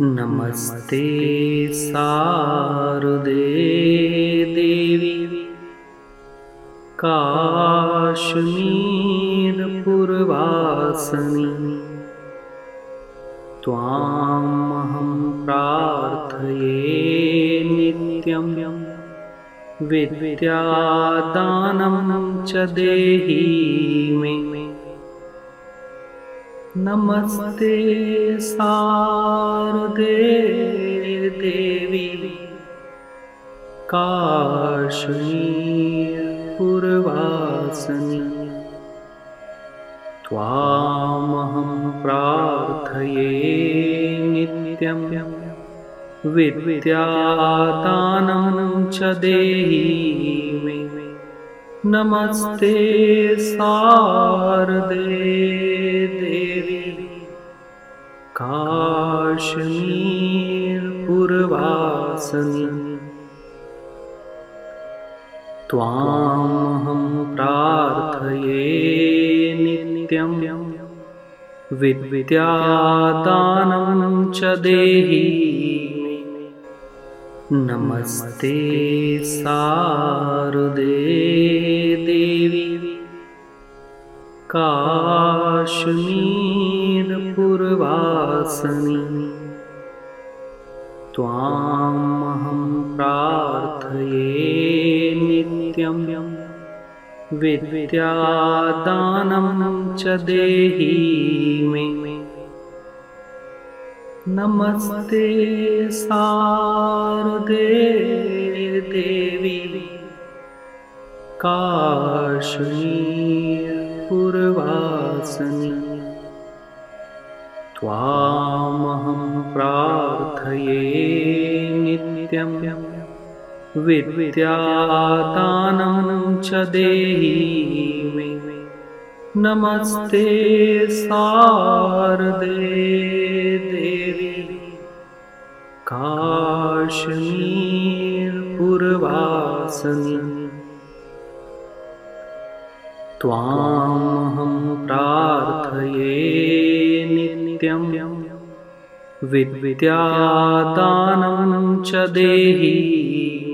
नमस्ते शारदे देवी काश्मीरपुरवासिनी त्वामहं प्रार्थये नित्यं विद्यादानं च देहि मे। नमस्ते शारदे देवी काश्मीरपुरवासिनी त्वामहं प्रार्थये नित्यं विद्यादानं च देहि मे। नमस्ते शारदे काश्मीरपुरवासिनी त्वामहं प्रार्थये नित्यं विद्यादानं च देहि मे। नमस्ते शारदे देवी काश्मीरपुरवासिनी त्वामहं प्रार्थये नित्यं विद्यादानं च देहि मे। नमस्ते शारदे देवी काश्मीरपुरवासिनी त्वामहं प्रार्थये नित्यं विद्यादानं च देहि मे। नमस्ते शारदे देवी काश्मीरपुरवासिनी त्वामहं प्रार्थये नित्यं विद्यादानं च देहि।